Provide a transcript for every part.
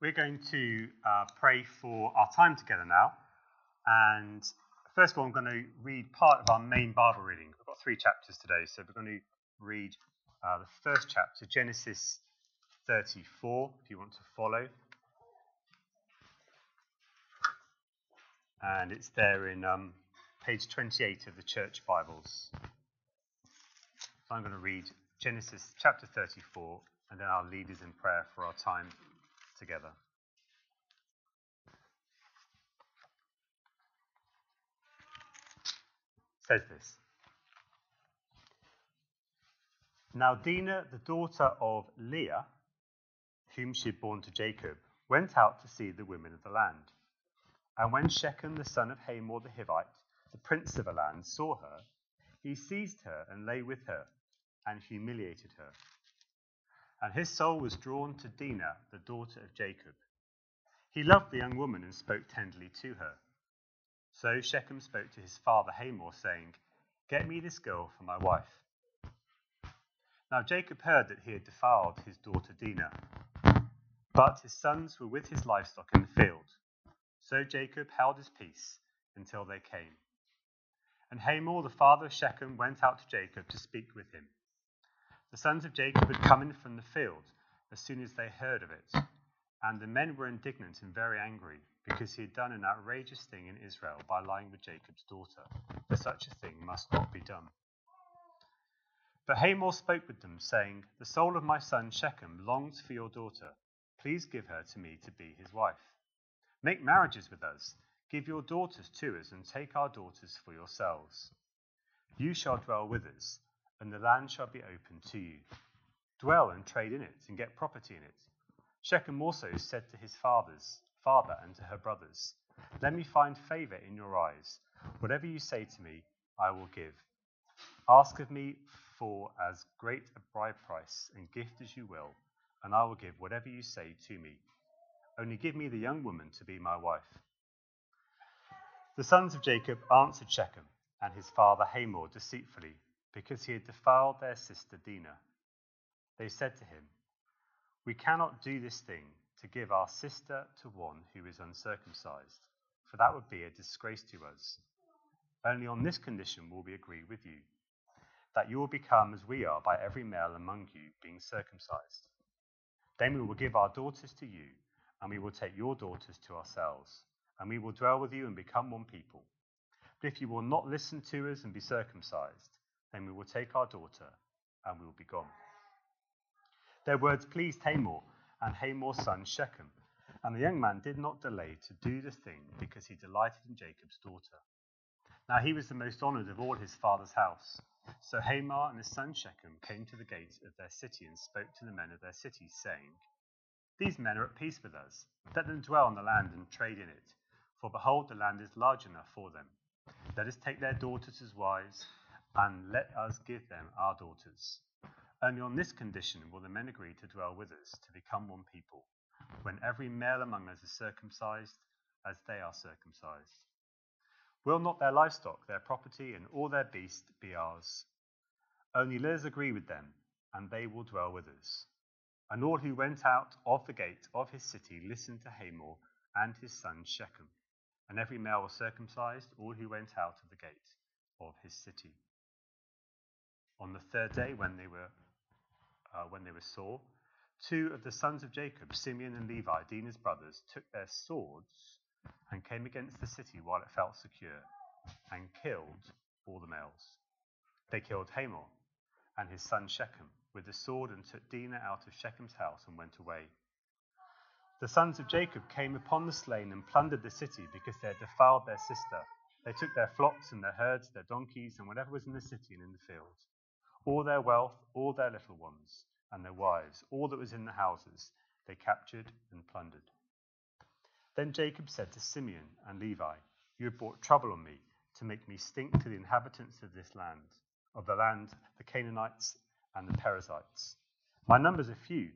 We're going to pray for our time together now. And first of all, I'm going to read part of our main Bible reading. We've got three chapters today, so we're going to read the first chapter, Genesis 34, if you want to follow. And it's there in page 28 of the Church Bibles. So I'm going to read Genesis chapter 34, and then our leaders in prayer for our time together. It says this. Now Dinah, the daughter of Leah, whom she had borne to Jacob, went out to see the women of the land. And when Shechem, the son of Hamor the Hivite, the prince of the land, saw her, he seized her and lay with her and humiliated her. And his soul was drawn to Dinah, the daughter of Jacob. He loved the young woman and spoke tenderly to her. So Shechem spoke to his father Hamor, saying, "Get me this girl for my wife." Now Jacob heard that he had defiled his daughter Dinah, but his sons were with his livestock in the field. So Jacob held his peace until they came. And Hamor, the father of Shechem, went out to Jacob to speak with him. The sons of Jacob had come in from the field as soon as they heard of it, and the men were indignant and very angry because he had done an outrageous thing in Israel by lying with Jacob's daughter, for such a thing must not be done. But Hamor spoke with them, saying, "The soul of my son Shechem longs for your daughter. Please give her to me to be his wife. Make marriages with us, give your daughters to us, and take our daughters for yourselves. You shall dwell with us, and the land shall be open to you. Dwell and trade in it, and get property in it." Shechem also said to his father and to her brothers, "Let me find favor in your eyes. Whatever you say to me, I will give. Ask of me for as great a bride price and gift as you will, and I will give whatever you say to me. Only give me the young woman to be my wife." The sons of Jacob answered Shechem and his father Hamor deceitfully, because he had defiled their sister Dinah. They said to him, "We cannot do this thing to give our sister to one who is uncircumcised, for that would be a disgrace to us. Only on this condition will we agree with you, that you will become as we are by every male among you being circumcised. Then we will give our daughters to you, and we will take your daughters to ourselves, and we will dwell with you and become one people. But if you will not listen to us and be circumcised, then we will take our daughter, and we will be gone." Their words pleased Hamor and Hamor's son Shechem, and the young man did not delay to do the thing because he delighted in Jacob's daughter. Now he was the most honored of all his father's house. So Hamor and his son Shechem came to the gates of their city and spoke to the men of their city, saying, "These men are at peace with us. Let them dwell on the land and trade in it, for behold, the land is large enough for them. Let us take their daughters as wives, and let us give them our daughters. Only on this condition will the men agree to dwell with us, to become one people, when every male among us is circumcised, as they are circumcised. Will not their livestock, their property, and all their beasts be ours? Only let us agree with them, and they will dwell with us." And all who went out of the gate of his city listened to Hamor and his son Shechem, and every male was circumcised, all who went out of the gate of his city. On the third day, when they were sore, two of the sons of Jacob, Simeon and Levi, Dinah's brothers, took their swords and came against the city while it felt secure, and killed all the males. They killed Hamor and his son Shechem with the sword, and took Dinah out of Shechem's house and went away. The sons of Jacob came upon the slain and plundered the city because they had defiled their sister. They took their flocks and their herds, their donkeys, and whatever was in the city and in the field, all their wealth, all their little ones, and their wives, all that was in the houses, they captured and plundered. Then Jacob said to Simeon and Levi, "You have brought trouble on me to make me stink to the inhabitants of this land, of the land, the Canaanites and the Perizzites. My numbers are few,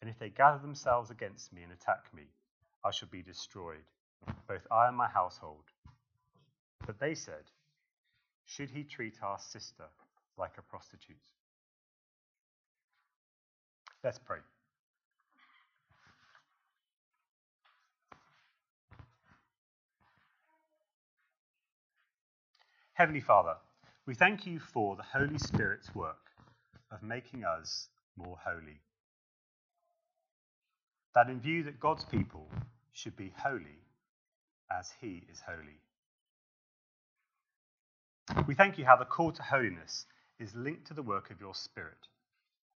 and if they gather themselves against me and attack me, I shall be destroyed, both I and my household." But they said, "Should he treat our sister like a prostitute?" Let's pray. Heavenly Father, we thank you for the Holy Spirit's work of making us more holy. That in view that God's people should be holy as he is holy. We thank you how the call to holiness is linked to the work of your Spirit,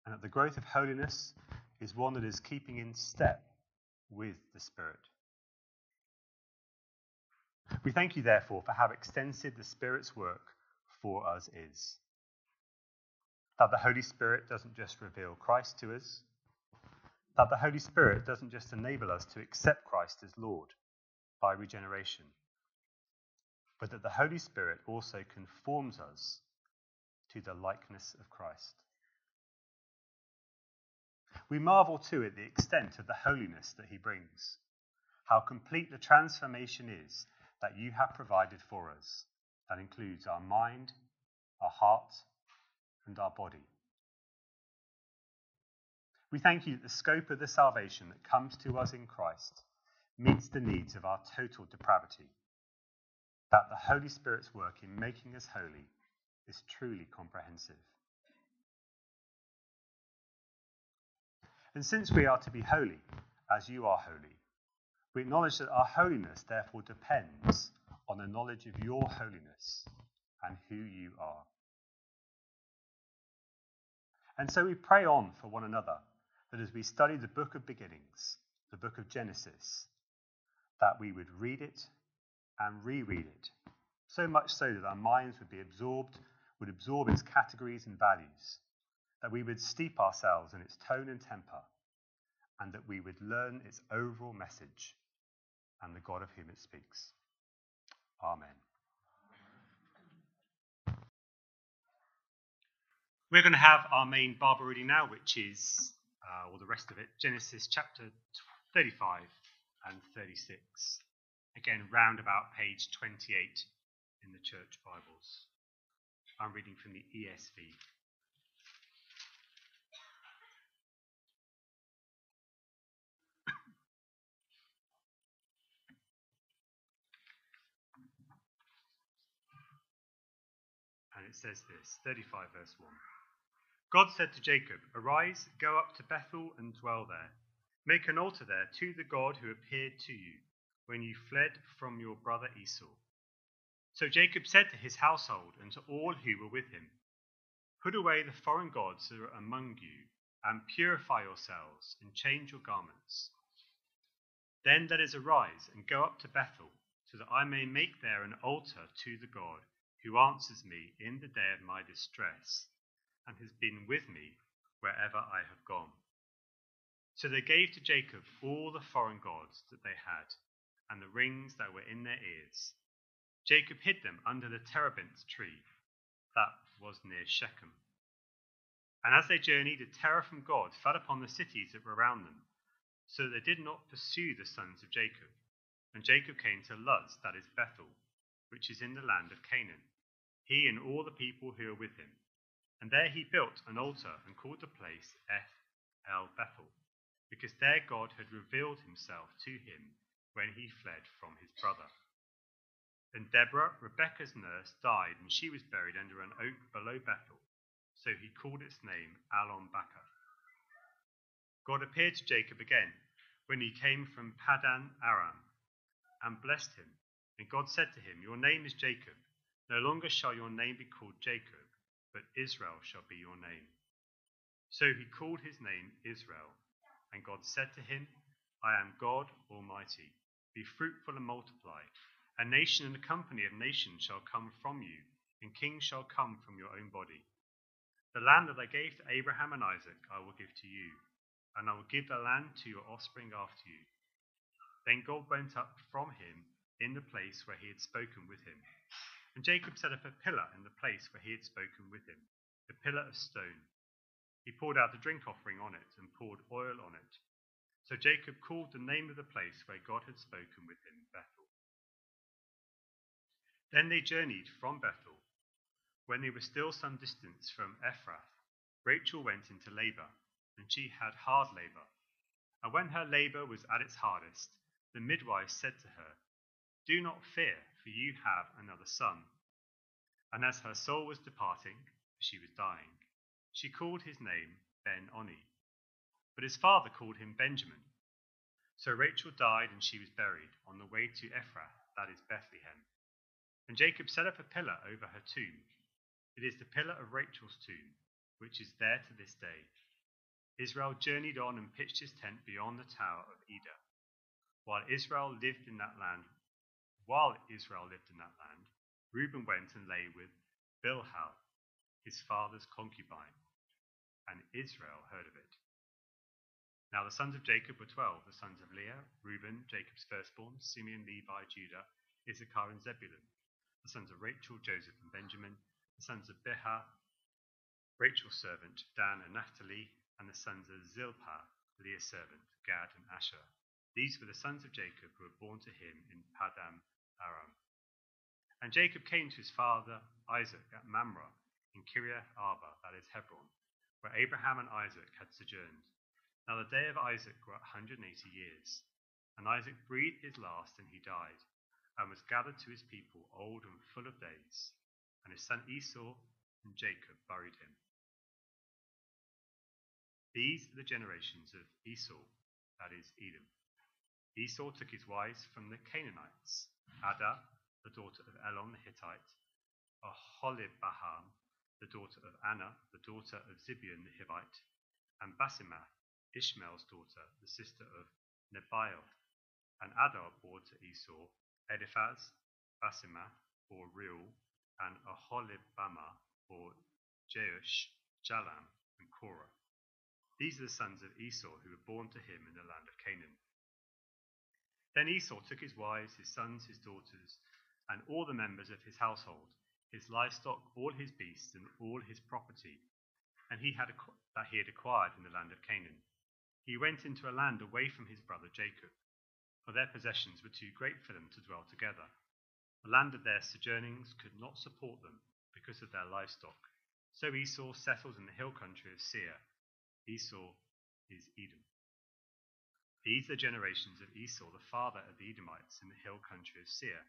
and that the growth of holiness is one that is keeping in step with the Spirit. We thank you, therefore, for how extensive the Spirit's work for us is. That the Holy Spirit doesn't just reveal Christ to us, that the Holy Spirit doesn't just enable us to accept Christ as Lord by regeneration, but that the Holy Spirit also conforms us to the likeness of Christ. We marvel too at the extent of the holiness that he brings, how complete the transformation is that you have provided for us, that includes our mind, our heart, and our body. We thank you that the scope of the salvation that comes to us in Christ meets the needs of our total depravity, that the Holy Spirit's work in making us holy is truly comprehensive. And since we are to be holy, as you are holy, we acknowledge that our holiness therefore depends on the knowledge of your holiness and who you are. And so we pray on for one another, that as we study the book of beginnings, the book of Genesis, that we would read it and reread it, so much so that our minds would absorb its categories and values, that we would steep ourselves in its tone and temper, and that we would learn its overall message and the God of whom it speaks. Amen. We're going to have our main Bible reading now, which is, or the rest of it, Genesis chapter 35 and 36. Again, round about page 28 in the church Bibles. I'm reading from the ESV. It says this, 35 verse 1. God said to Jacob, "Arise, go up to Bethel and dwell there. Make an altar there to the God who appeared to you when you fled from your brother Esau." So Jacob said to his household and to all who were with him, "Put away the foreign gods that are among you, and purify yourselves and change your garments. Then let us arise and go up to Bethel, so that I may make there an altar to the God who answers me in the day of my distress, and has been with me wherever I have gone." So they gave to Jacob all the foreign gods that they had, and the rings that were in their ears. Jacob hid them under the terebinth tree that was near Shechem. And as they journeyed, a terror from God fell upon the cities that were around them, so that they did not pursue the sons of Jacob. And Jacob came to Luz, that is Bethel, which is in the land of Canaan, he and all the people who are with him. And there he built an altar and called the place El Bethel, because there God had revealed himself to him when he fled from his brother. And Deborah, Rebekah's nurse, died, and she was buried under an oak below Bethel, so he called its name Allon Baca. God appeared to Jacob again when he came from Paddan Aram and blessed him. And God said to him, "Your name is Jacob. No longer shall your name be called Jacob, but Israel shall be your name." So he called his name Israel. And God said to him, "I am God Almighty. Be fruitful and multiply. A nation and a company of nations shall come from you, and kings shall come from your own body. The land that I gave to Abraham and Isaac I will give to you, and I will give the land to your offspring after you." Then God went up from him in the place where he had spoken with him. And Jacob set up a pillar in the place where he had spoken with him, a pillar of stone. He poured out a drink offering on it and poured oil on it. So Jacob called the name of the place where God had spoken with him, Bethel. Then they journeyed from Bethel. When they were still some distance from Ephrath, Rachel went into labor, and she had hard labor. And when her labor was at its hardest, the midwife said to her, "Do not fear, for you have another son." And as her soul was departing, for she was dying, she called his name Ben-Oni. But his father called him Benjamin. So Rachel died, and she was buried on the way to Ephrath, that is Bethlehem. And Jacob set up a pillar over her tomb. It is the pillar of Rachel's tomb, which is there to this day. Israel journeyed on and pitched his tent beyond the tower of Adah. While Israel lived in that land, Reuben went and lay with Bilhah, his father's concubine, and Israel heard of it. Now the sons of Jacob were 12, the sons of Leah, Reuben, Jacob's firstborn, Simeon, Levi, Judah, Issachar, and Zebulun, the sons of Rachel, Joseph, and Benjamin, the sons of Bilhah, Rachel's servant, Dan and Naphtali, and the sons of Zilpah, Leah's servant, Gad and Asher. These were the sons of Jacob who were born to him in Paddan Aram. And Jacob came to his father Isaac at Mamre in Kiriath Arba, that is Hebron, where Abraham and Isaac had sojourned. Now the day of Isaac were 180 years, and Isaac breathed his last, and he died, and was gathered to his people, old and full of days. And his son Esau and Jacob buried him. These are the generations of Esau, that is Edom. Esau took his wives from the Canaanites, Adah, the daughter of Elon the Hittite, Oholibaham, the daughter of Anna, the daughter of Zibion the Hivite, and Basemath, Ishmael's daughter, the sister of Nebaioth. And Adah bore to Esau Eliphaz, Basemath, or Reuel, and Oholibamah, or Jeush, Jalam, and Korah. These are the sons of Esau who were born to him in the land of Canaan. Then Esau took his wives, his sons, his daughters, and all the members of his household, his livestock, all his beasts, and all his property, and that he had acquired in the land of Canaan. He went into a land away from his brother Jacob, for their possessions were too great for them to dwell together. The land of their sojournings could not support them because of their livestock. So Esau settled in the hill country of Seir. Esau is Edom. These are the generations of Esau, the father of the Edomites in the hill country of Seir.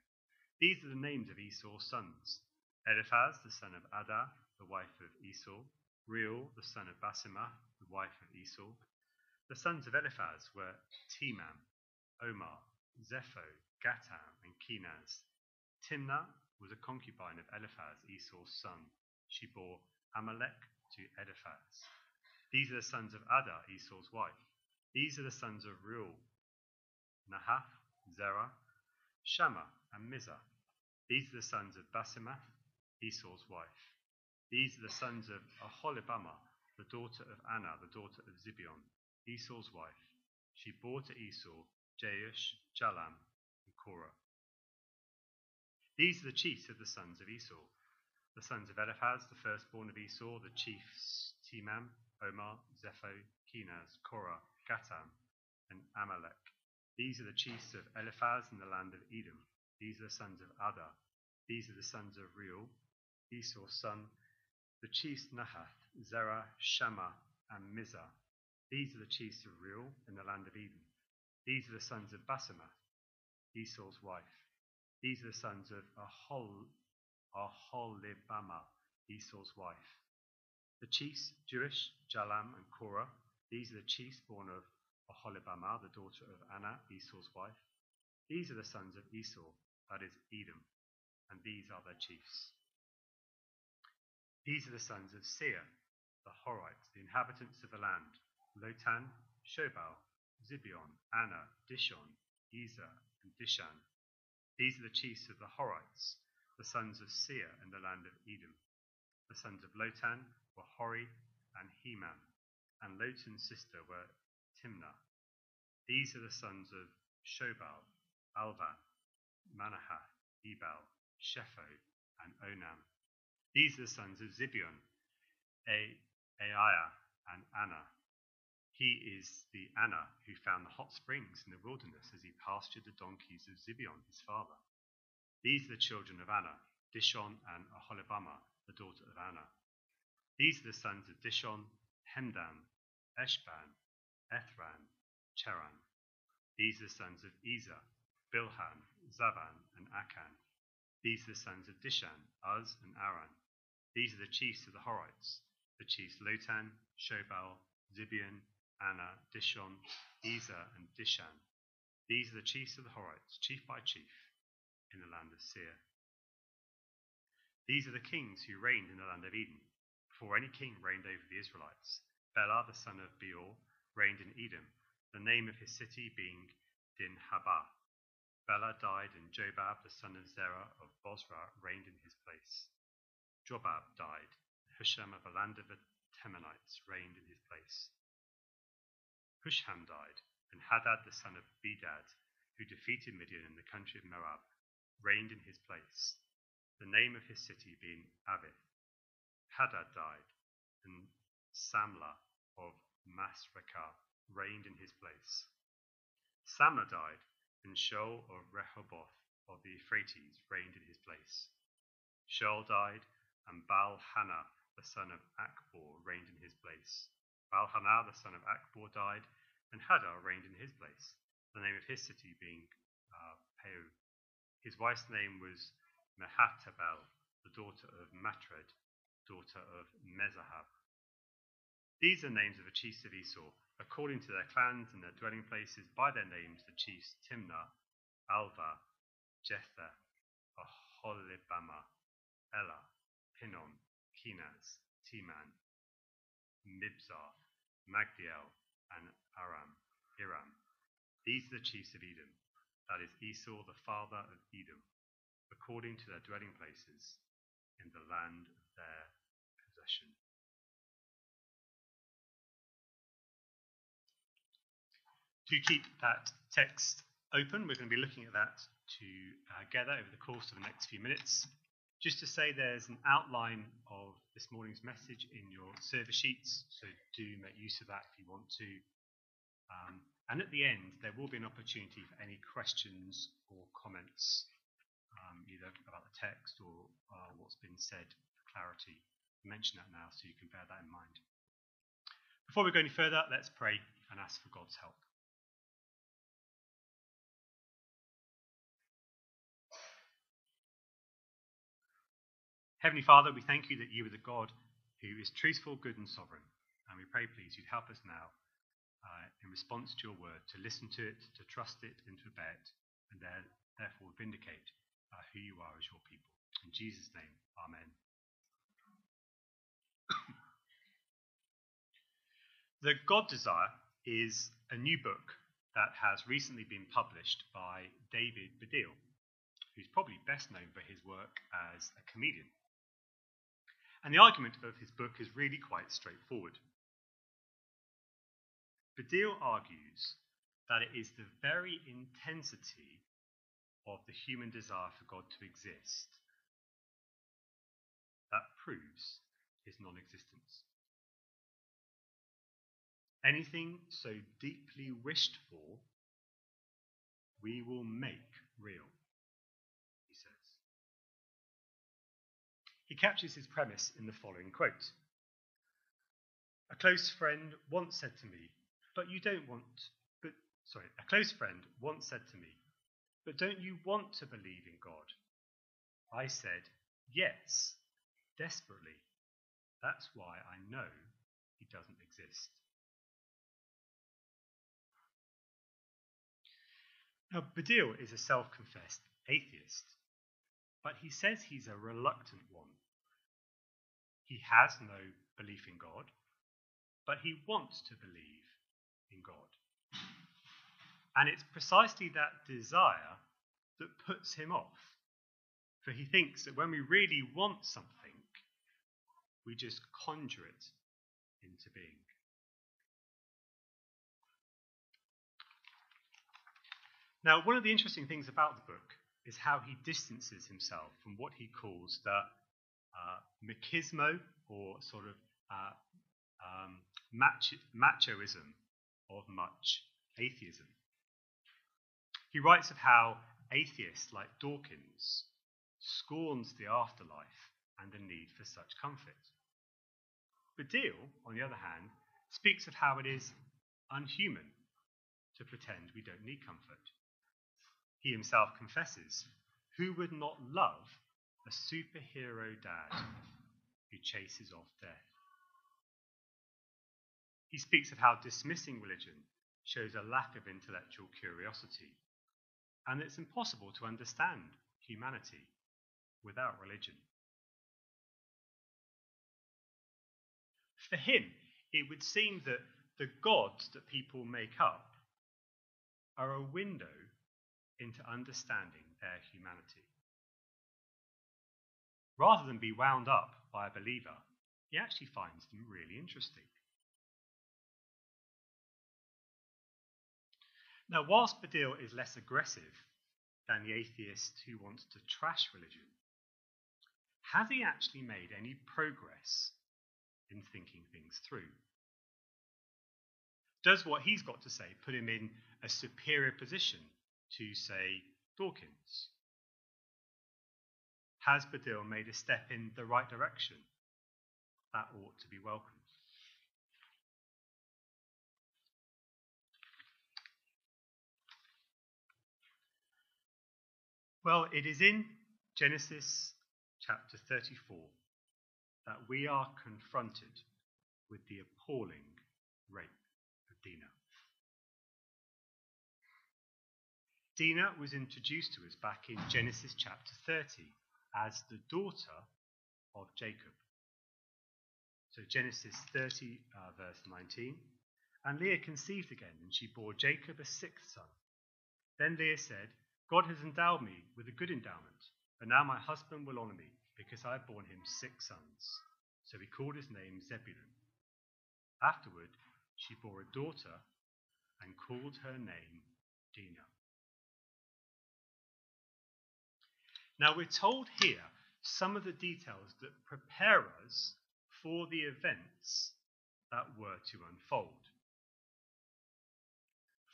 These are the names of Esau's sons: Eliphaz, the son of Adah, the wife of Esau, Reuel, the son of Basemath, the wife of Esau. The sons of Eliphaz were Teman, Omar, Zepho, Gatam, and Kenaz. Timnah was a concubine of Eliphaz, Esau's son. She bore Amalek to Eliphaz. These are the sons of Adah, Esau's wife. These are the sons of Reuel: Nahath, Zerah, Shammah, and Mizah. These are the sons of Basemath, Esau's wife. These are the sons of Oholibamah, the daughter of Anna, the daughter of Zibion, Esau's wife. She bore to Esau Jeush, Jalam, and Korah. These are the chiefs of the sons of Esau: the sons of Eliphaz, the firstborn of Esau, the chiefs Teman, Omar, Zepho, Kenaz, Korah, Gatam, and Amalek. These are the chiefs of Eliphaz in the land of Edom. These are the sons of Adah. These are the sons of Reuel, Esau's son, the chiefs Nahath, Zerah, Shammah, and Mizah. These are the chiefs of Reuel in the land of Edom. These are the sons of Basemath, Esau's wife. These are the sons of Oholibamah, Esau's wife. The chiefs Jeush, Jalam, and Korah. These are the chiefs born of Oholibamah, the daughter of Anna, Esau's wife. These are the sons of Esau, that is Edom, and these are their chiefs. These are the sons of Seir, the Horites, the inhabitants of the land: Lotan, Shobal, Zibion, Anna, Dishon, Ezer, and Dishan. These are the chiefs of the Horites, the sons of Seir in the land of Edom. The sons of Lotan were Hori and Heman, and Lotan's sister were Timnah. These are the sons of Shobal: Alvan, Manahath, Ebal, Shepho, and Onam. These are the sons of Zibion: Aiah, and Anna. He is the Anna who found the hot springs in the wilderness as he pastured the donkeys of Zibion, his father. These are the children of Anna: Dishon and Oholibamah, the daughter of Anna. These are the sons of Dishon: Hemdan, Eshban, Ethran, Cheran. These are the sons of Ezer: Bilhan, Zavan, and Akan. These are the sons of Dishan, Uz and Aran. These are the chiefs of the Horites, the chiefs Lotan, Shobal, Zibion, Anna, Dishon, Ezer and Dishan. These are the chiefs of the Horites, chief by chief, in the land of Seir. These are the kings who reigned in the land of Edom, before any king reigned over the Israelites. Bela, the son of Beor, reigned in Edom, the name of his city being Dinhabah. Bela died, and Jobab, the son of Zerah of Bozrah, reigned in his place. Jobab died, and Husham of the land of the Temanites reigned in his place. Husham died, and Hadad, the son of Bedad, who defeated Midian in the country of Moab, reigned in his place, the name of his city being Avith. Hadad died, and Samlah of Masrekah reigned in his place. Samlah died, and Shaul of Rehoboth of the Euphrates reigned in his place. Shaul died, and Baal-Hanah, the son of Akbor, reigned in his place. Baal-Hanah, the son of Akbor, died, and Hadar reigned in his place, the name of his city being Peu. His wife's name was Mehatabel, the daughter of Matred, daughter of Mezahab. These are names of the chiefs of Esau, according to their clans and their dwelling places. By their names, the chiefs Timnah, Alva, Jether, Aholibamah, Elah, Pinon, Kenaz, Teman, Mibzar, Magdiel, and Iram. These are the chiefs of Edom, that is Esau, the father of Edom, according to their dwelling places in the land of their possession. To keep that text open, we're going to be looking at that together over the course of the next few minutes. Just to say, there's an outline of this morning's message in your service sheets, so do make use of that if you want to. And at the end, there will be an opportunity for any questions or comments, either about the text or what's been said for clarity. I mention that now so you can bear that in mind. Before we go any further, let's pray and ask for God's help. Heavenly Father, we thank you that you are the God who is truthful, good and sovereign. And we pray, please, you'd help us now in response to your word, to listen to it, to trust it and to obey it, and therefore vindicate who you are as your people. In Jesus' name, amen. The God Desire is a new book that has recently been published by David Baddiel, who's probably best known for his work as a comedian. And the argument of his book is really quite straightforward. Baddiel argues that it is the very intensity of the human desire for God to exist that proves his non-existence. Anything so deeply wished for, we will make real, he says. He captures his premise in the following quote. A close friend once said to me, "But don't you want to believe in God?" I said, "Yes, desperately. That's why I know he doesn't exist." Now, Baddiel is a self-confessed atheist, but he says he's a reluctant one. He has no belief in God, but he wants to believe in God. And it's precisely that desire that puts him off. For he thinks that when we really want something, we just conjure it into being. Now, one of the interesting things about the book is how he distances himself from what he calls the machismo, or sort of machoism of much atheism. He writes of how atheists like Dawkins scorns the afterlife and the need for such comfort. Baddiel, on the other hand, speaks of how it is unhuman to pretend we don't need comfort. He himself confesses Who would not love a superhero dad who chases off death? He speaks of how dismissing religion shows a lack of intellectual curiosity, and it's impossible to understand humanity without religion. For him, it would seem that the gods that people make up are a window into understanding their humanity. Rather than be wound up by a believer, he actually finds them really interesting. Now, whilst Badil is less aggressive than the atheist who wants to trash religion, has he actually made any progress in thinking things through? Does what he's got to say put him in a superior position to, say, Dawkins? Has Badil made a step in the right direction? That ought to be welcomed. Well, it is in Genesis chapter 34 that we are confronted with the appalling rape of Dinah. Dinah was introduced to us back in Genesis chapter 30 as the daughter of Jacob. So Genesis 30 verse 19, and Leah conceived again, and she bore Jacob a sixth son. Then Leah said, God has endowed me with a good endowment, and now my husband will honour me, because I have borne him six sons. So he called his name Zebulun. Afterward, she bore a daughter and called her name Dinah. Now we're told here some of the details that prepare us for the events that were to unfold.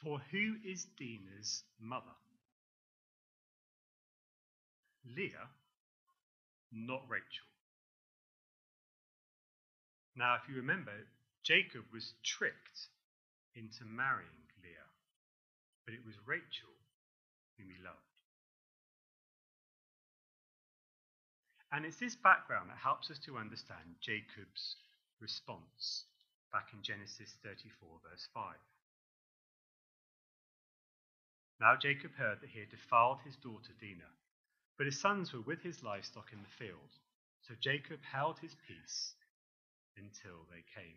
For who is Dinah's mother? Leah, not Rachel. Now, if you remember, Jacob was tricked into marrying Leah, but it was Rachel whom he loved. And it's this background that helps us to understand Jacob's response back in Genesis 34, verse 5. Now Jacob heard that he had defiled his daughter Dinah, but his sons were with his livestock in the field, so Jacob held his peace until they came.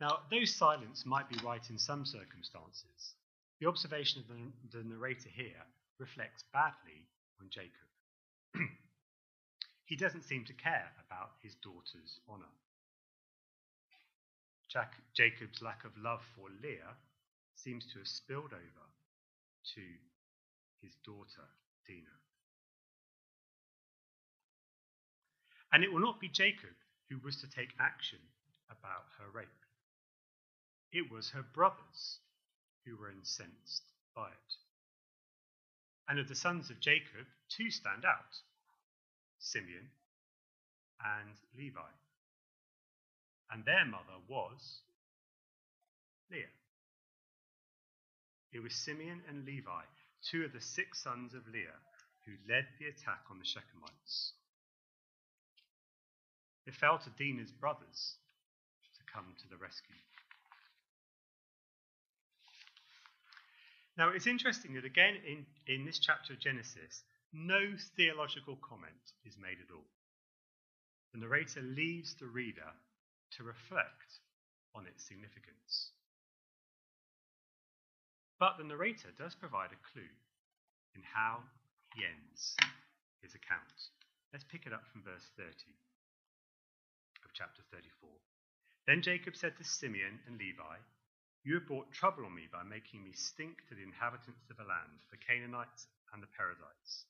Now, though silence might be right in some circumstances, the observation of the narrator here reflects badly on Jacob. He doesn't seem to care about his daughter's honour. Jacob's lack of love for Leah seems to have spilled over to his daughter, Dinah. And it will not be Jacob who was to take action about her rape. It was her brothers who were incensed by it. And of the sons of Jacob, two stand out, Simeon and Levi. And their mother was Leah. It was Simeon and Levi, two of the six sons of Leah, who led the attack on the Shechemites. It fell to Dinah's brothers to come to the rescue. Now, it's interesting that, again, in this chapter of Genesis, no theological comment is made at all. The narrator leaves the reader to reflect on its significance. But the narrator does provide a clue in how he ends his account. Let's pick it up from verse 30 of chapter 34. Then Jacob said to Simeon and Levi, "You have brought trouble on me by making me stink to the inhabitants of the land, the Canaanites and the Perizzites.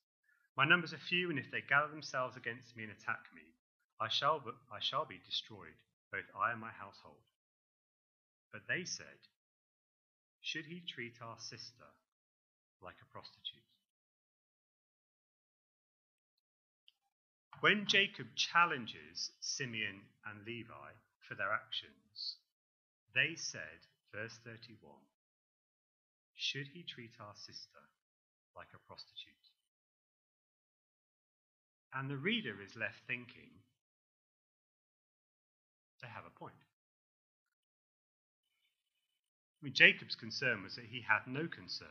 My numbers are few, and if they gather themselves against me and attack me, I shall be destroyed, both I and my household." But they said, "Should he treat our sister like a prostitute?" When Jacob challenges Simeon and Levi for their actions, they said, verse 31, Should he treat our sister like a prostitute? And the reader is left thinking, they have a point. I mean, Jacob's concern was that he had no concern,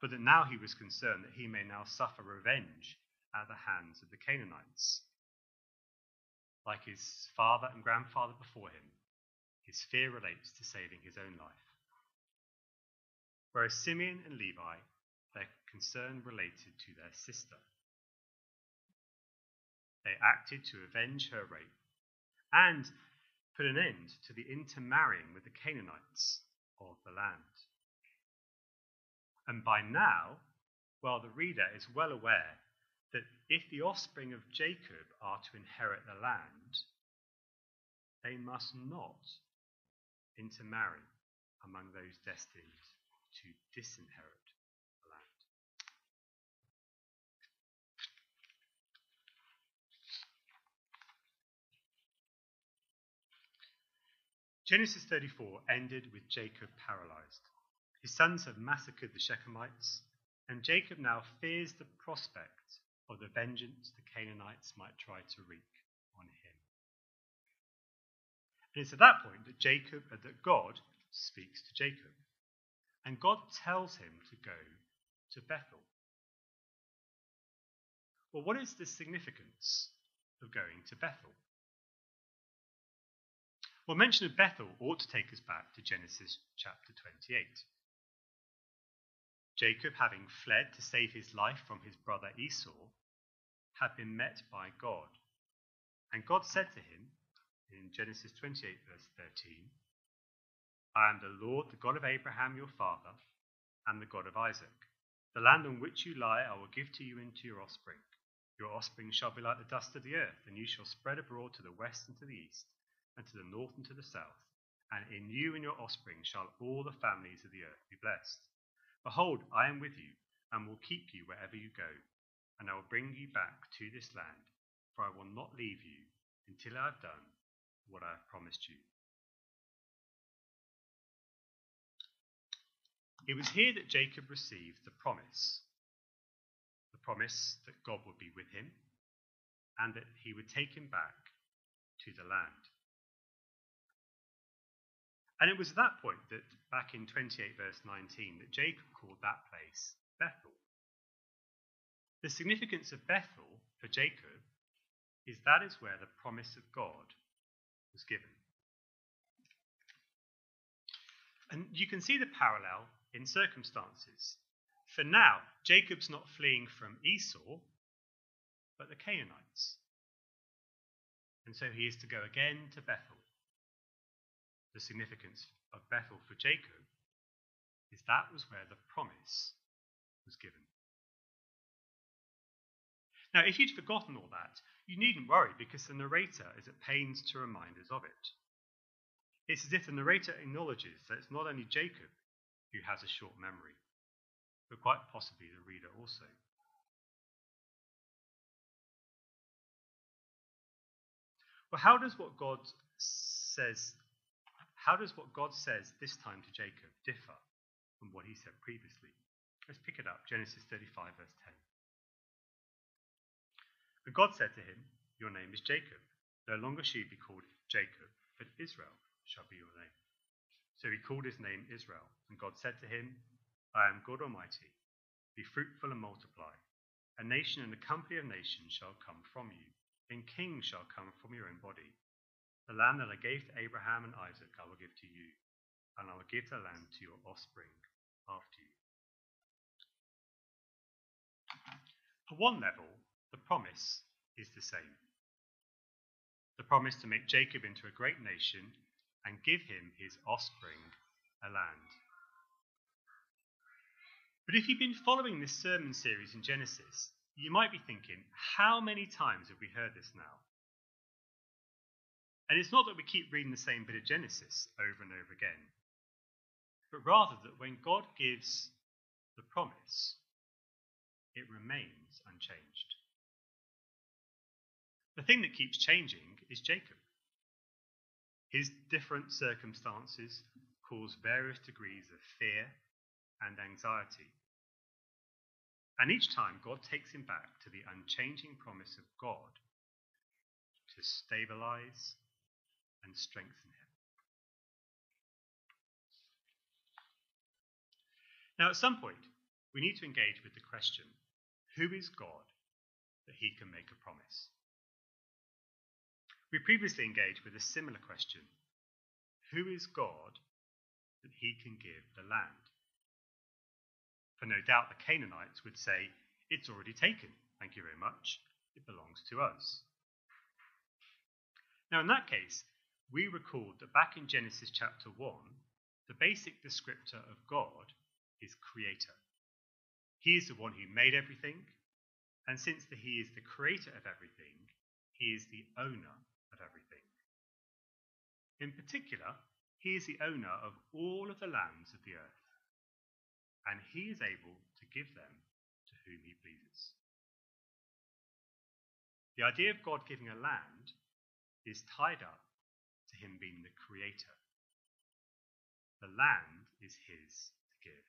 but that now he was concerned that he may now suffer revenge at the hands of the Canaanites. Like his father and grandfather before him, his fear relates to saving his own life. Whereas Simeon and Levi, their concern related to their sister. They acted to avenge her rape and put an end to the intermarrying with the Canaanites of the land. And by now, well, the reader is well aware that if the offspring of Jacob are to inherit the land, they must not intermarry among those destined to disinherit the land. Genesis 34 ended with Jacob paralyzed. His sons have massacred the Shechemites, and Jacob now fears the prospect of the vengeance the Canaanites might try to wreak on him. And it's at that point that God speaks to Jacob. And God tells him to go to Bethel. Well, what is the significance of going to Bethel? Well, mention of Bethel ought to take us back to Genesis chapter 28. Jacob, having fled to save his life from his brother Esau, had been met by God. And God said to him, in Genesis 28, verse 13, I am the Lord, the God of Abraham your father, and the God of Isaac. The land on which you lie I will give to you and to your offspring. Your offspring shall be like the dust of the earth, and you shall spread abroad to the west and to the east, and to the north and to the south. And in you and your offspring shall all the families of the earth be blessed. Behold, I am with you, and will keep you wherever you go, and I will bring you back to this land, for I will not leave you until I have done what I have promised you. It was here that Jacob received the promise that God would be with him and that he would take him back to the land. And it was at that point that, back in 28 verse 19, that Jacob called that place Bethel. The significance of Bethel for Jacob is that is where the promise of God was given. And you can see the parallel in circumstances. For now, Jacob's not fleeing from Esau, but the Canaanites. And so he is to go again to Bethel. The significance of Bethel for Jacob is that was where the promise was given. Now, if you'd forgotten all that, you needn't worry because the narrator is at pains to remind us of it. It's as if the narrator acknowledges that it's not only Jacob who has a short memory, but quite possibly the reader also. Well, how does what God says this time to Jacob differ from what he said previously? Let's pick it up, Genesis 35, verse 10. And God said to him, your name is Jacob. No longer shall you be called Jacob, but Israel shall be your name. So he called his name Israel, and God said to him, I am God Almighty, be fruitful and multiply. A nation and a company of nations shall come from you, and kings shall come from your own body. The land that I gave to Abraham and Isaac I will give to you, and I will give the land to your offspring after you. At one level, the promise is the same. The promise to make Jacob into a great nation and give him his offspring a land. But if you've been following this sermon series in Genesis, you might be thinking, how many times have we heard this now? And it's not that we keep reading the same bit of Genesis over and over again, but rather that when God gives the promise, it remains unchanged. The thing that keeps changing is Jacob. His different circumstances cause various degrees of fear and anxiety. And each time God takes him back to the unchanging promise of God to stabilize and strengthen him. Now, at some point, we need to engage with the question, who is God that he can make a promise? We previously engaged with a similar question, who is God that he can give the land? For no doubt the Canaanites would say, it's already taken, thank you very much, it belongs to us. Now in that case, we recalled that back in Genesis chapter 1, the basic descriptor of God is creator. He is the one who made everything, and since he is the creator of everything, he is the owner of everything. In particular, he is the owner of all of the lands of the earth, and he is able to give them to whom he pleases. The idea of God giving a land is tied up to him being the creator. The land is his to give.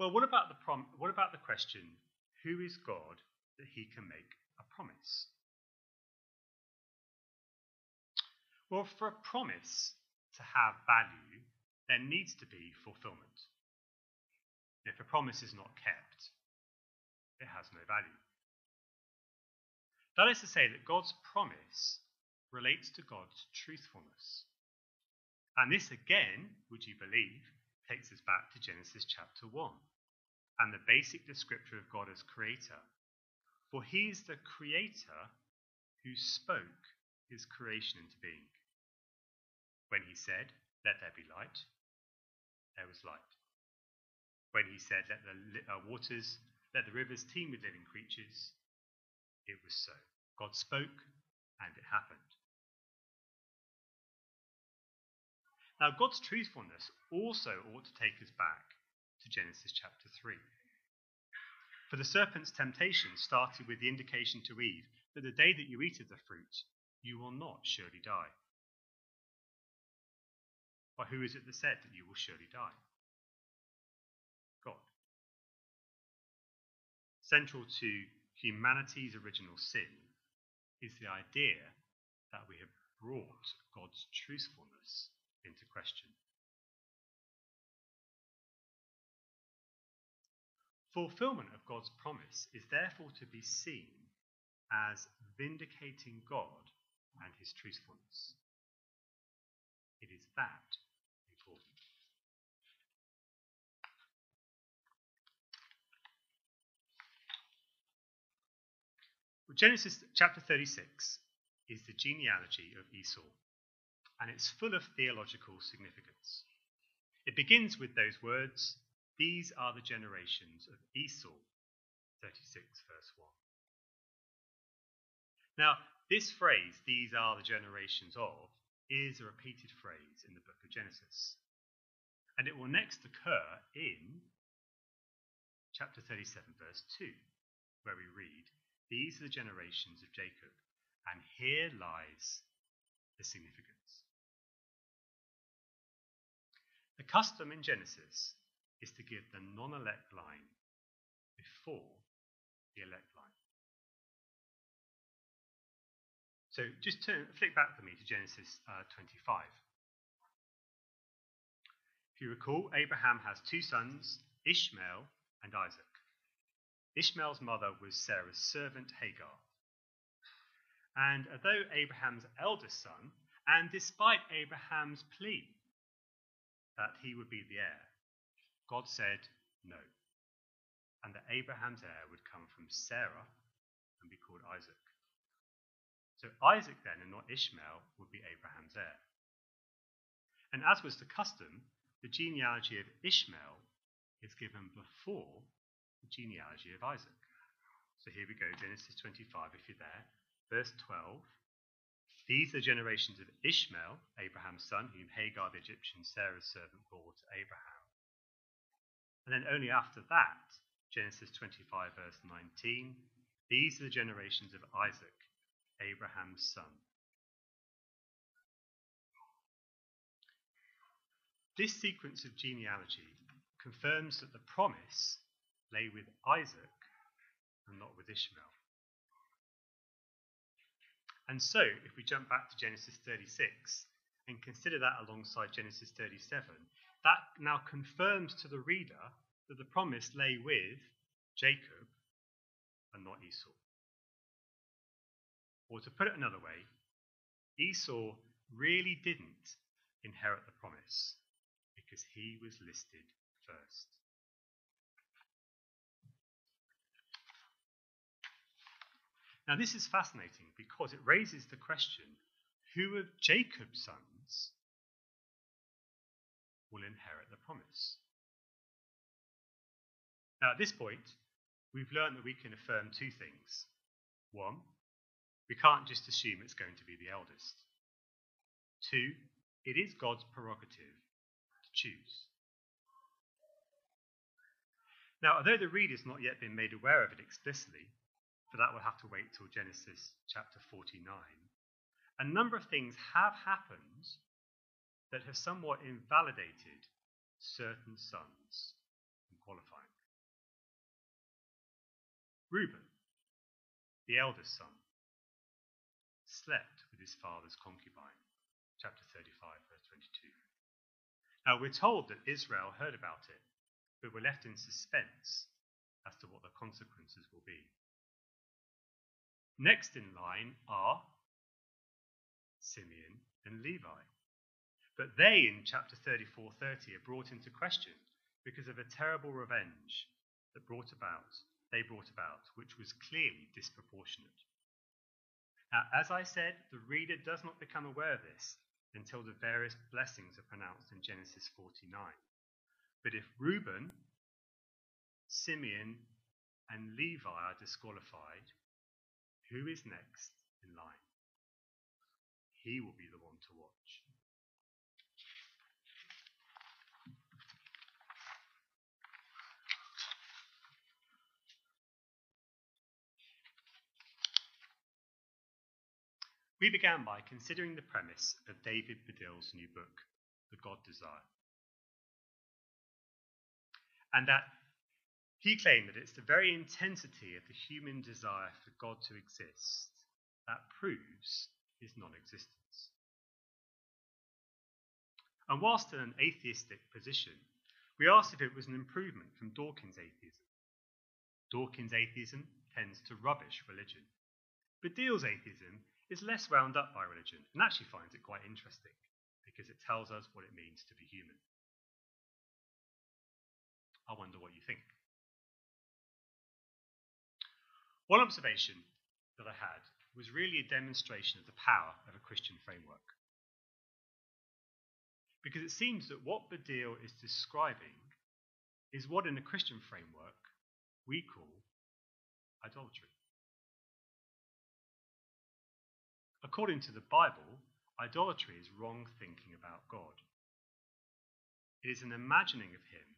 Well, what about the question, who is God that he can make a promise? Well, for a promise to have value, there needs to be fulfillment. If a promise is not kept, it has no value. That is to say that God's promise relates to God's truthfulness. And this again, would you believe, takes us back to Genesis chapter 1 and the basic descriptor of God as creator. For he is the creator who spoke his creation into being. When he said, let there be light, there was light. When he said, let the rivers teem with living creatures, it was so. God spoke, and it happened. Now, God's truthfulness also ought to take us back to Genesis chapter 3. For the serpent's temptation started with the indication to Eve that the day that you eat of the fruit, you will not surely die. But who is it that said that you will surely die? God. Central to humanity's original sin is the idea that we have brought God's truthfulness into question. Fulfillment of God's promise is therefore to be seen as vindicating God and his truthfulness. It is that important. Well, Genesis chapter 36 is the genealogy of Esau, and it's full of theological significance. It begins with those words, these are the generations of Esau, 36 verse 1. Now, this phrase, these are the generations of, is a repeated phrase in the book of Genesis. And it will next occur in chapter 37, verse 2, where we read, these are the generations of Jacob, and here lies the significance. The custom in Genesis is to give the non-elect line before the elect line. So just flick back for me to Genesis 25. If you recall, Abraham has two sons, Ishmael and Isaac. Ishmael's mother was Sarah's servant, Hagar. And although Abraham's eldest son, and despite Abraham's plea that he would be the heir, God said no, and that Abraham's heir would come from Sarah and be called Isaac. So Isaac then, and not Ishmael, would be Abraham's heir. And as was the custom, the genealogy of Ishmael is given before the genealogy of Isaac. So here we go, Genesis 25, if you're there, verse 12. These are the generations of Ishmael, Abraham's son, whom Hagar the Egyptian, Sarah's servant, bore to Abraham. And then only after that, Genesis 25, verse 19, these are the generations of Isaac, Abraham's son. This sequence of genealogy confirms that the promise lay with Isaac and not with Ishmael. And so, if we jump back to Genesis 36 and consider that alongside Genesis 37, that now confirms to the reader that the promise lay with Jacob and not Esau. Or to put it another way, Esau really didn't inherit the promise because he was listed first. Now, this is fascinating because it raises the question, who of Jacob's sons will inherit the promise? Now, at this point, we've learned that we can affirm two things. One, we can't just assume it's going to be the eldest. Two, it is God's prerogative to choose. Now, although the reader's not yet been made aware of it explicitly, for that we'll have to wait till Genesis chapter 49, a number of things have happened that have somewhat invalidated certain sons in qualifying. Reuben, the eldest son, slept with his father's concubine, chapter 35, verse 22. Now, we're told that Israel heard about it, but we're left in suspense as to what the consequences will be. Next in line are Simeon and Levi. But they, in chapter 34:30, are brought into question because of a terrible revenge that they brought about, which was clearly disproportionate. Now, as I said, the reader does not become aware of this until the various blessings are pronounced in Genesis 49. But if Reuben, Simeon, and Levi are disqualified, who is next in line? He will be the one to watch. We began by considering the premise of David Bedell's new book, The God Desire, and that he claimed that it's the very intensity of the human desire for God to exist that proves his non-existence. And whilst in an atheistic position, we asked if it was an improvement from Dawkins' atheism. Dawkins' atheism tends to rubbish religion. Bedell's atheism is less wound up by religion and actually finds it quite interesting because it tells us what it means to be human. I wonder what you think. One observation that I had was really a demonstration of the power of a Christian framework. Because it seems that what Bedell is describing is what in a Christian framework we call idolatry. According to the Bible, idolatry is wrong thinking about God. It is an imagining of him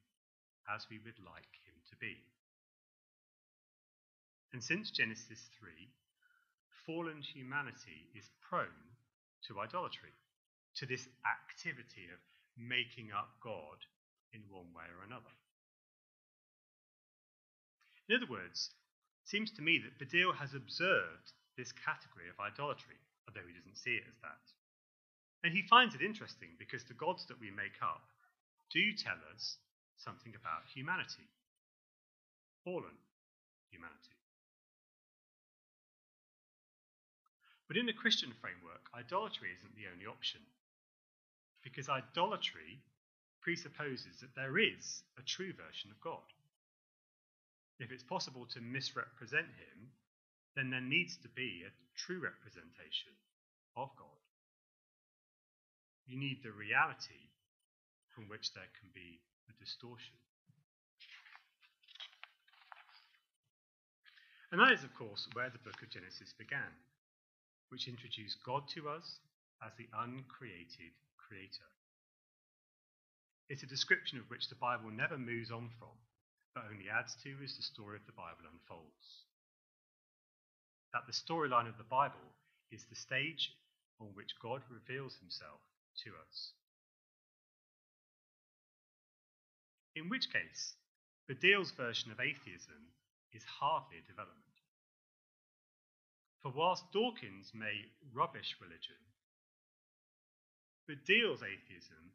as we would like him to be. And since Genesis 3, fallen humanity is prone to idolatry, to this activity of making up God in one way or another. In other words, it seems to me that Bedell has observed this category of idolatry, although he doesn't see it as that. And he finds it interesting because the gods that we make up do tell us something about humanity, fallen humanity. But in the Christian framework, idolatry isn't the only option, because idolatry presupposes that there is a true version of God. If it's possible to misrepresent him, then there needs to be a true representation of God. You need the reality from which there can be a distortion. And that is, of course, where the book of Genesis began, which introduced God to us as the uncreated creator. It's a description of which the Bible never moves on from, but only adds to as the story of the Bible unfolds. That the storyline of the Bible is the stage on which God reveals himself to us. in which case Baddiel's version of atheism is hardly a development. For whilst Dawkins may rubbish religion, Baddiel's atheism,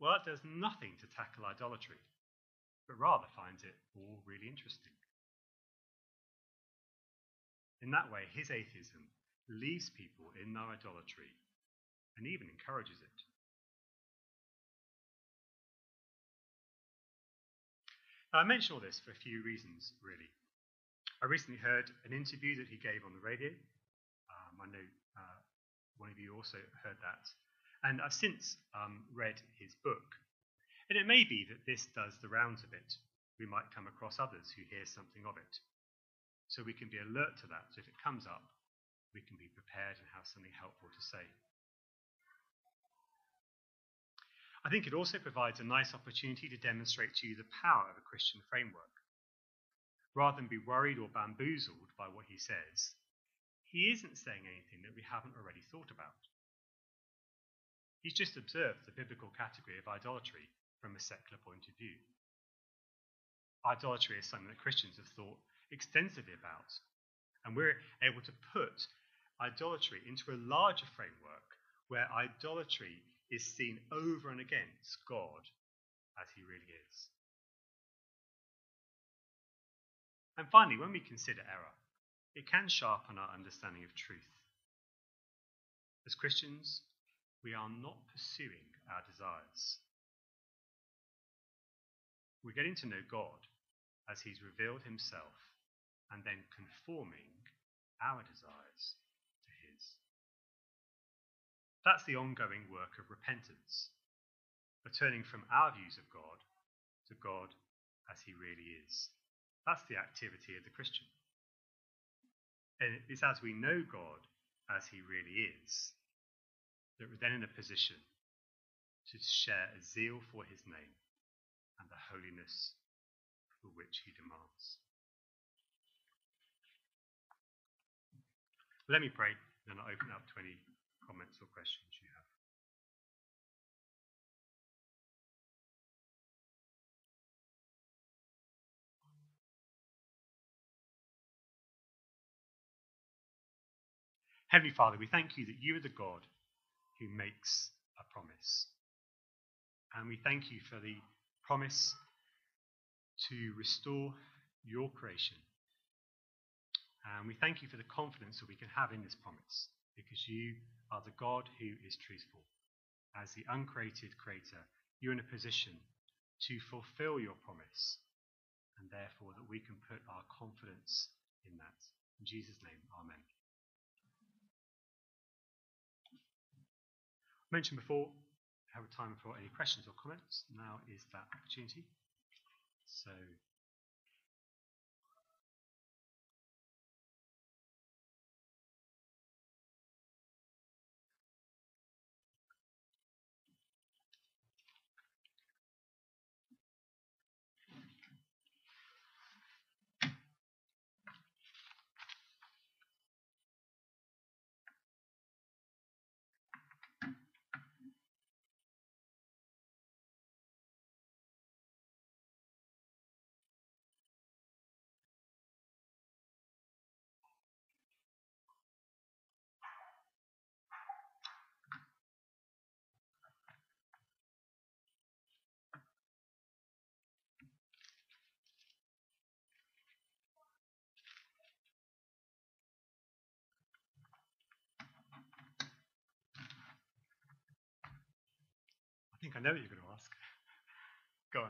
well, it does nothing to tackle idolatry, but rather finds it all really interesting. In that way, his atheism leaves people in their idolatry and even encourages it. Now, I mention all this for a few reasons, really. I recently heard an interview that he gave on the radio. I know one of you also heard that. And I've since read his book. And it may be that this does the rounds of it. We might come across others who hear something of it. So we can be alert to that. So if it comes up, we can be prepared and have something helpful to say. I think it also provides a nice opportunity to demonstrate to you the power of a Christian framework. Rather than be worried or bamboozled by what he says, he isn't saying anything that we haven't already thought about. He's just observed the biblical category of idolatry from a secular point of view. Idolatry is something that Christians have thought extensively about, and we're able to put idolatry into a larger framework where idolatry is seen over and against God as he really is. And finally, when we consider error, it can sharpen our understanding of truth. As Christians, we are not pursuing our desires. We're getting to know God as he's revealed himself and then conforming our desires to his. That's the ongoing work of repentance, a turning from our views of God to God as he really is. That's the activity of the Christian. And it's as we know God as he really is that we're then in a position to share a zeal for his name and the holiness for which he demands. Let me pray, and I'll open up to any comments or questions you have. Heavenly Father, we thank you that you are the God who makes a promise. And we thank you for the promise to restore your creation. And we thank you for the confidence that we can have in this promise, because you are the God who is truthful. As the uncreated creator, you're in a position to fulfill your promise, and therefore that we can put our confidence in that. In Jesus' name, amen. Mentioned before, I have a time for any questions or comments. Now is that opportunity. So, I think I know what you're going to ask. Go on.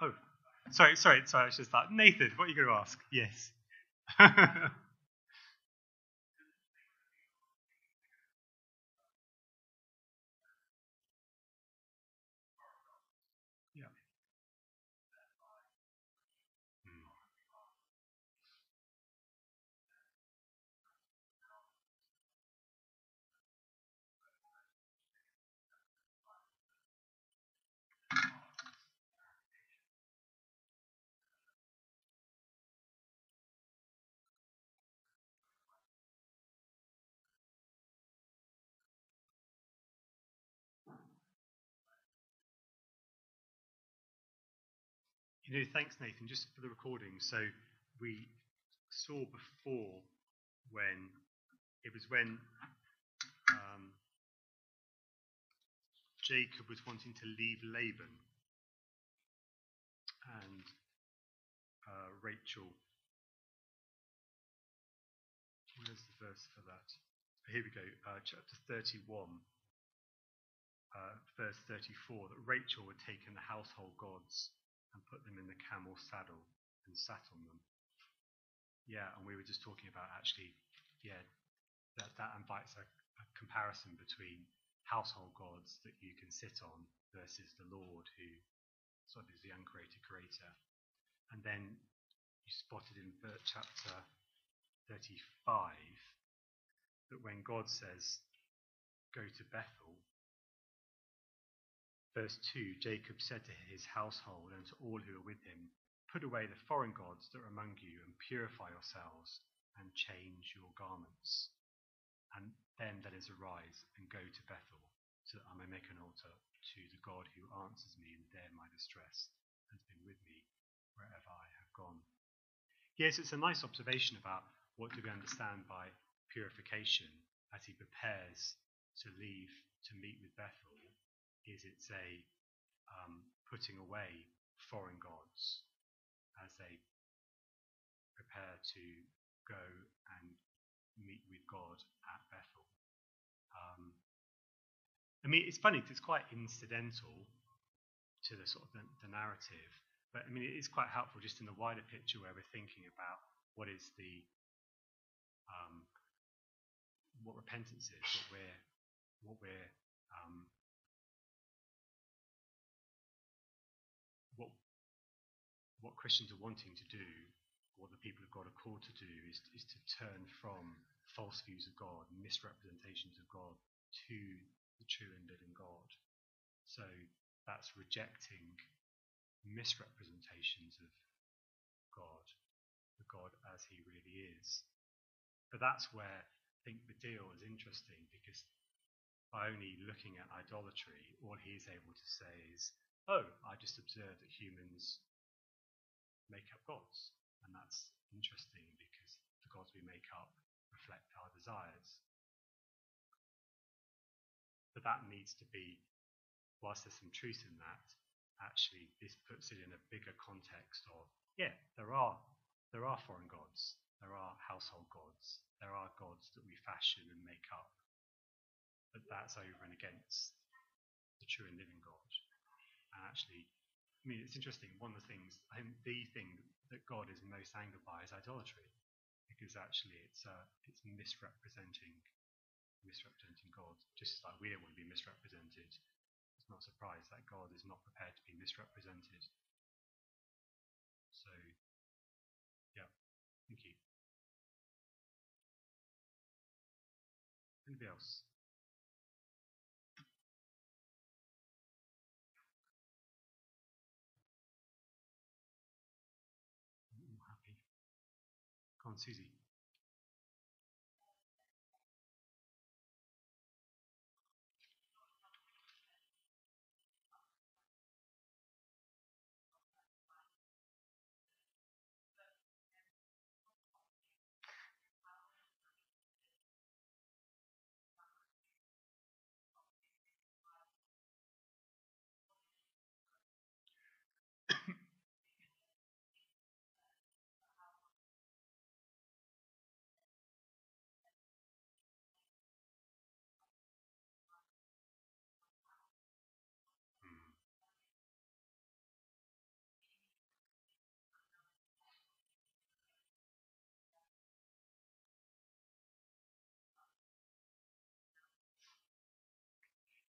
Oh, sorry. I was just like, Nathan, what are you going to ask? Yes. Thanks, Nathan, just for the recording. So we saw before when Jacob was wanting to leave Laban, and Rachel. Where's the verse for that? Here we go, chapter 31, verse 34, that Rachel had taken the household gods and put them in the camel saddle and sat on them. Yeah, and we were just talking about that invites a comparison between household gods that you can sit on versus the Lord, who sort of is the uncreated creator. And then you spotted in chapter 35, that when God says, go to Bethel, verse 2, Jacob said to his household and to all who are with him, put away the foreign gods that are among you and purify yourselves and change your garments. And then let us arise and go to Bethel, so that I may make an altar to the God who answers me in the day of my distress and has been with me wherever I have gone. Yes, it's a nice observation about what do we understand by purification as he prepares to leave to meet with Bethel. Is it's a putting away foreign gods as they prepare to go and meet with God at Bethel. It's funny because it's quite incidental to the sort of the narrative. But it is quite helpful just in the wider picture where we're thinking about what is the what repentance is, what Christians are wanting to do, what the people of God are called to do, is to turn from false views of God, misrepresentations of God, to the true and living God. So that's rejecting misrepresentations of God, the God as he really is. But that's where I think the deal is interesting, because by only looking at idolatry, all he's able to say is, oh, I just observed that humans make up gods. And that's interesting because the gods we make up reflect our desires. But that needs to be, whilst there's some truth in that, actually, this puts it in a bigger context of, there are foreign gods, there are household gods, there are gods that we fashion and make up, but that's over and against the true and living God. And actually, it's interesting. One of the things, I think, the thing that God is most angered by is idolatry, because actually, it's misrepresenting God. Just like we don't want to be misrepresented. Not surprised that God is not prepared to be misrepresented. So, thank you. Anybody else? I'm happy. Go on, Susie.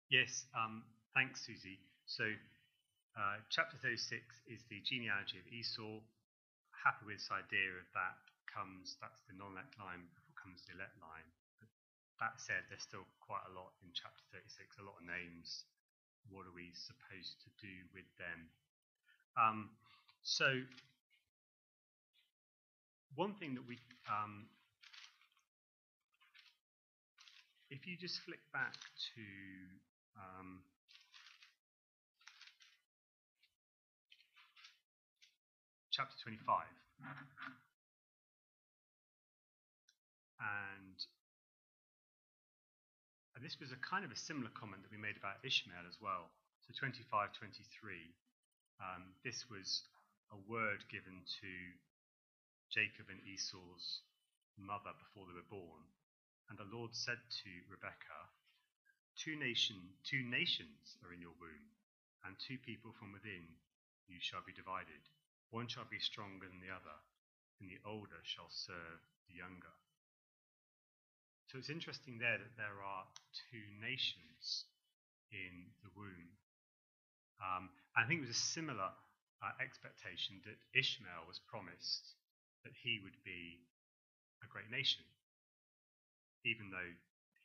Yes, thanks, Susie. So, chapter 36 is the genealogy of Esau. Happy with this idea of that's the non-elect line, before comes the elect line. But that said, there's still quite a lot in chapter 36, a lot of names. What are we supposed to do with them? So, one thing that we, if you just flick back to chapter 25. And this was a kind of a similar comment that we made about Ishmael as well. So 25, 23, this was a word given to Jacob and Esau's mother before they were born. And the Lord said to Rebekah, Two nations are in your womb, and two people from within you shall be divided. One shall be stronger than the other, and the older shall serve the younger. So it's interesting there that there are two nations in the womb. I think it was a similar expectation that Ishmael was promised, that he would be a great nation, even though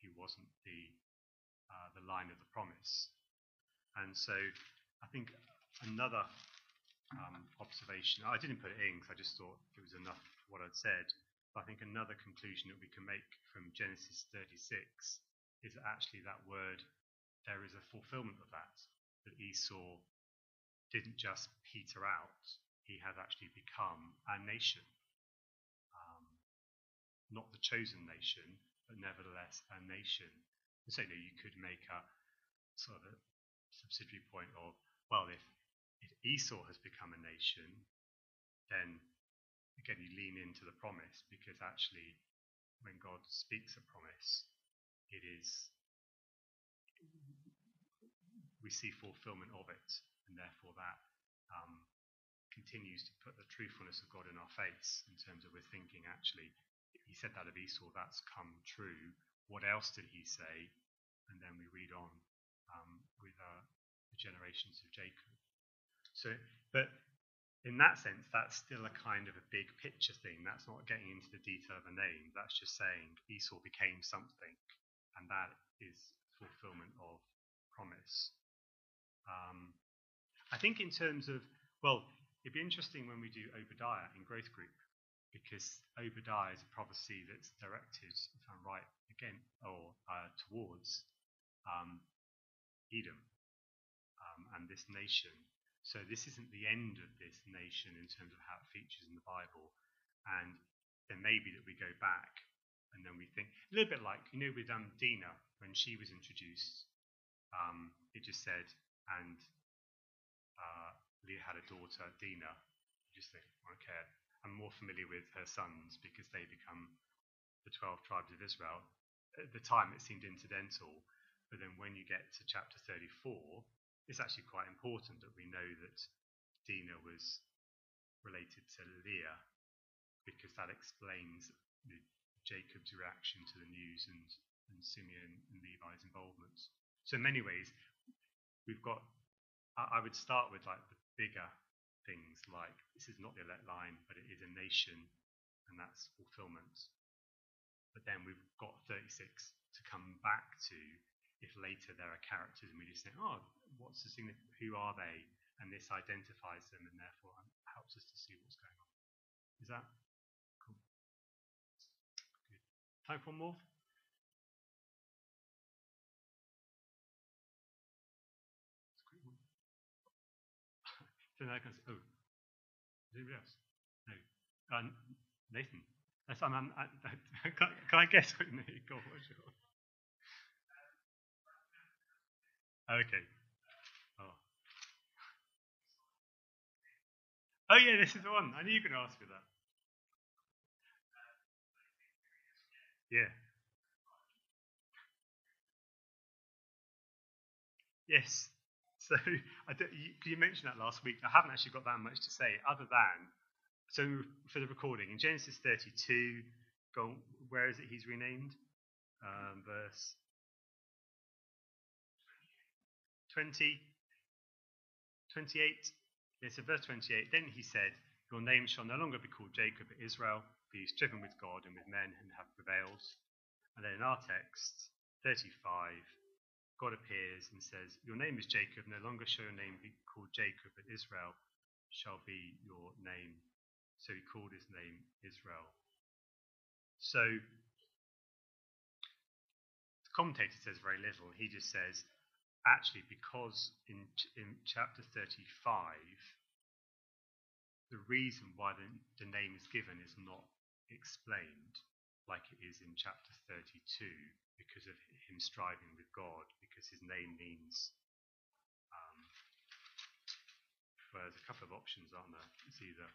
he wasn't the line of the promise. And so I think another observation, I didn't put it in because I just thought it was enough for what I'd said, but I think another conclusion that we can make from Genesis 36 is that actually that word, there is a fulfillment of that Esau didn't just peter out, he has actually become a nation, not the chosen nation, but nevertheless a nation. So no, you could make a sort of a subsidiary point of, well, if Esau has become a nation, then again you lean into the promise, because actually when God speaks a promise, it is, we see fulfillment of it, and therefore that continues to put the truthfulness of God in our face in terms of we're thinking, actually, he said that of Esau, that's come true. What else did he say? And then we read on with the generations of Jacob. So, but in that sense, that's still a kind of a big picture thing. That's not getting into the detail of a name. That's just saying Esau became something, and that is fulfillment of promise. I think in terms of, well, it'd be interesting when we do Obadiah in growth group, because Obadiah is a prophecy that's directed, if I'm right, towards Edom and this nation. So this isn't the end of this nation in terms of how it features in the Bible. And then maybe that we go back and then we think, a little bit like, you know, with Dinah, when she was introduced, it just said, and Leah had a daughter, Dinah. You just think, okay, I'm more familiar with her sons because they become the 12 tribes of Israel. At the time, it seemed incidental, but then when you get to chapter 34, it's actually quite important that we know that Dinah was related to Leah, because that explains Jacob's reaction to the news and Simeon and Levi's involvement. So in many ways, we've got, I would start with like the bigger things, like this is not the elect line, but it is a nation, and that's fulfillment. But then we've got 36 to come back to if later there are characters and we just think, oh, what's the significance? Who are they? And this identifies them and therefore helps us to see what's going on. Is that cool? Good. Time for one more? That's a quick one. Oh, is anybody else? No. Nathan? Can I guess what you mean? Go on, sure. Okay. Oh yeah, this is the one. I knew you were going to ask me that. Yeah. Yes. So you mentioned that last week. I haven't actually got that much to say other than, so for the recording, in Genesis 32, where is it he's renamed? Verse 28. Yeah, so verse 28, then he said, your name shall no longer be called Jacob, but Israel, for he is striven with God and with men and have prevailed. And then in our text, 35, God appears and says, your name is Jacob, no longer shall your name be called Jacob, but Israel shall be your name. So he called his name Israel. So the commentator says very little. He just says, actually, because in chapter 35, the reason why the name is given is not explained like it is in chapter 32, because of him striving with God, because his name means, well, there's a couple of options, aren't there? It's either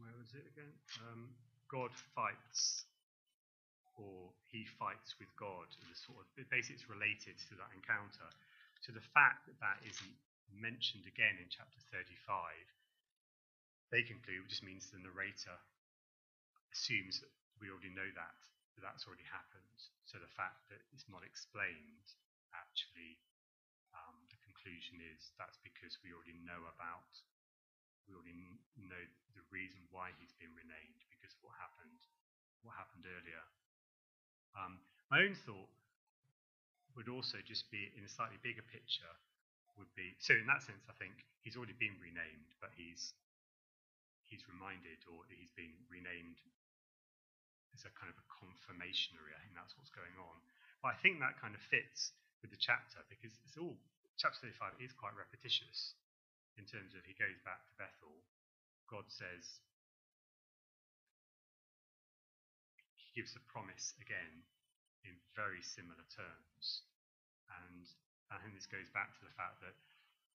where was it again? God fights, or he fights with God. Basically, it's related to that encounter. So the fact that that isn't mentioned again in chapter 35, they conclude, just means the narrator assumes that we already know that, that that's already happened. So the fact that it's not explained, actually, the conclusion is that's because we already know the reason why he's been renamed, because of what happened earlier. My own thought would also just be, in a slightly bigger picture, would be, so in that sense I think he's already been renamed, but he's reminded, or he's been renamed as a kind of a confirmationary. I think that's what's going on. But I think that kind of fits with the chapter, because it's all, chapter 35 is quite repetitious in terms of he goes back to Bethel, God says, gives a promise again in very similar terms. And I think this goes back to the fact that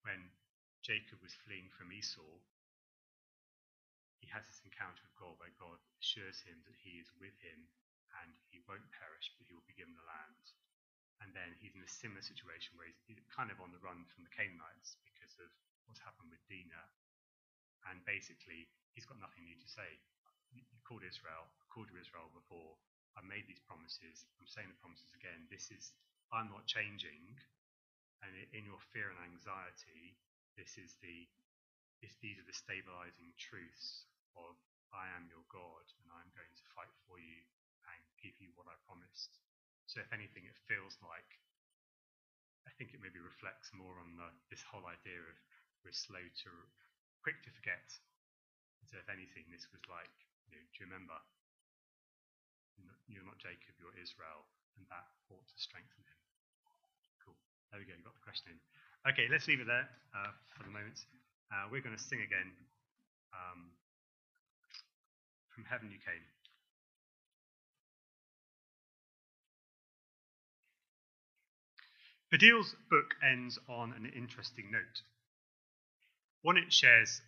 when Jacob was fleeing from Esau, he has this encounter with God where God assures him that he is with him and he won't perish, but he will be given the land. And then he's in a similar situation where he's kind of on the run from the Canaanites because of what's happened with Dinah. And basically, he's got nothing new to say. I called Israel before. I made these promises. I'm saying the promises again. I'm not changing. And in your fear and anxiety, these are the stabilizing truths of I am your God and I'm going to fight for you and give you what I promised. So if anything, it feels like, I think it maybe reflects more on this whole idea of we're quick to forget. So if anything, this was like, do you remember? You're not Jacob, you're Israel, and that ought to strengthen him. Cool. There we go, you got the question in. Okay, let's leave it there for the moment. We're going to sing again. From Heaven You Came. Adil's book ends on an interesting note. One it shares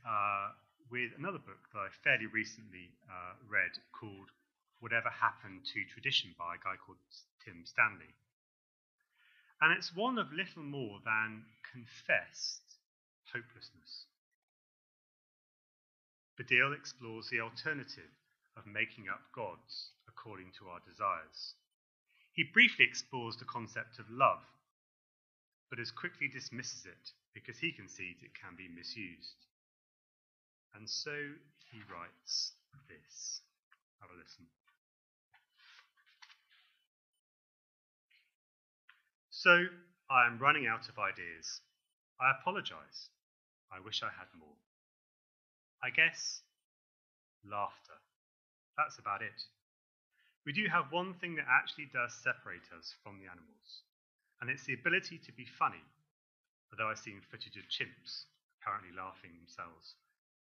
with another book that I fairly recently read called Whatever Happened to Tradition by a guy called Tim Stanley. And it's one of little more than confessed hopelessness. Badil explores the alternative of making up gods according to our desires. He briefly explores the concept of love, but as quickly dismisses it because he concedes it can be misused. And so he writes this. Have a listen. So I am running out of ideas. I apologise. I wish I had more. I guess laughter. That's about it. We do have one thing that actually does separate us from the animals, and it's the ability to be funny, although I've seen footage of chimps apparently laughing themselves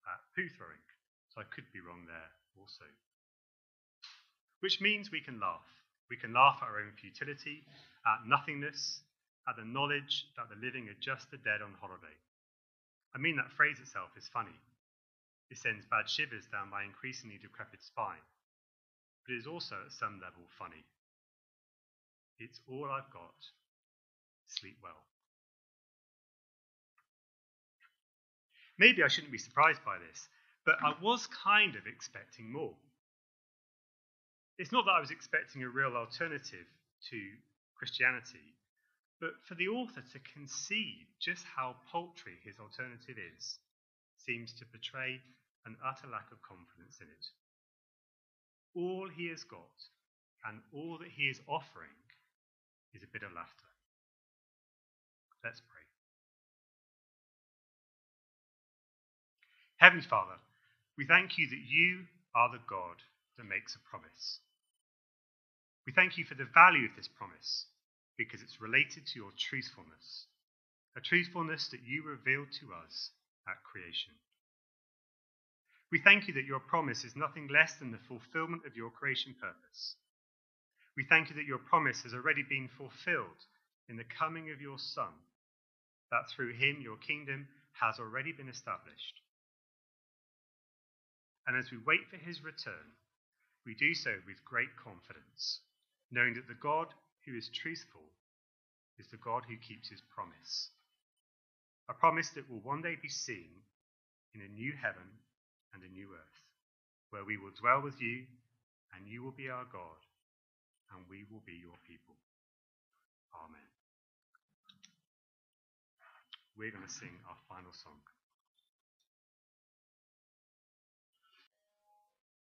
at poo throwing, so I could be wrong there also. Which means we can laugh. We can laugh at our own futility, at nothingness, at the knowledge that the living are just the dead on holiday. I mean, that phrase itself is funny. It sends bad shivers down my increasingly decrepit spine, but it is also at some level funny. It's all I've got. Sleep well. Maybe I shouldn't be surprised by this, but I was kind of expecting more. It's not that I was expecting a real alternative to Christianity, but for the author to concede just how paltry his alternative is seems to portray an utter lack of confidence in it. All he has got and all that he is offering is a bit of laughter. Let's pray. Heavenly Father, we thank you that you are the God that makes a promise. We thank you for the value of this promise because it's related to your truthfulness, a truthfulness that you revealed to us at creation. We thank you that your promise is nothing less than the fulfillment of your creation purpose. We thank you that your promise has already been fulfilled in the coming of your Son, that through him your kingdom has already been established. And as we wait for his return, we do so with great confidence, knowing that the God who is truthful is the God who keeps his promise, a promise that will one day be seen in a new heaven and a new earth, where we will dwell with you, and you will be our God, and we will be your people. Amen. We're going to sing our final song.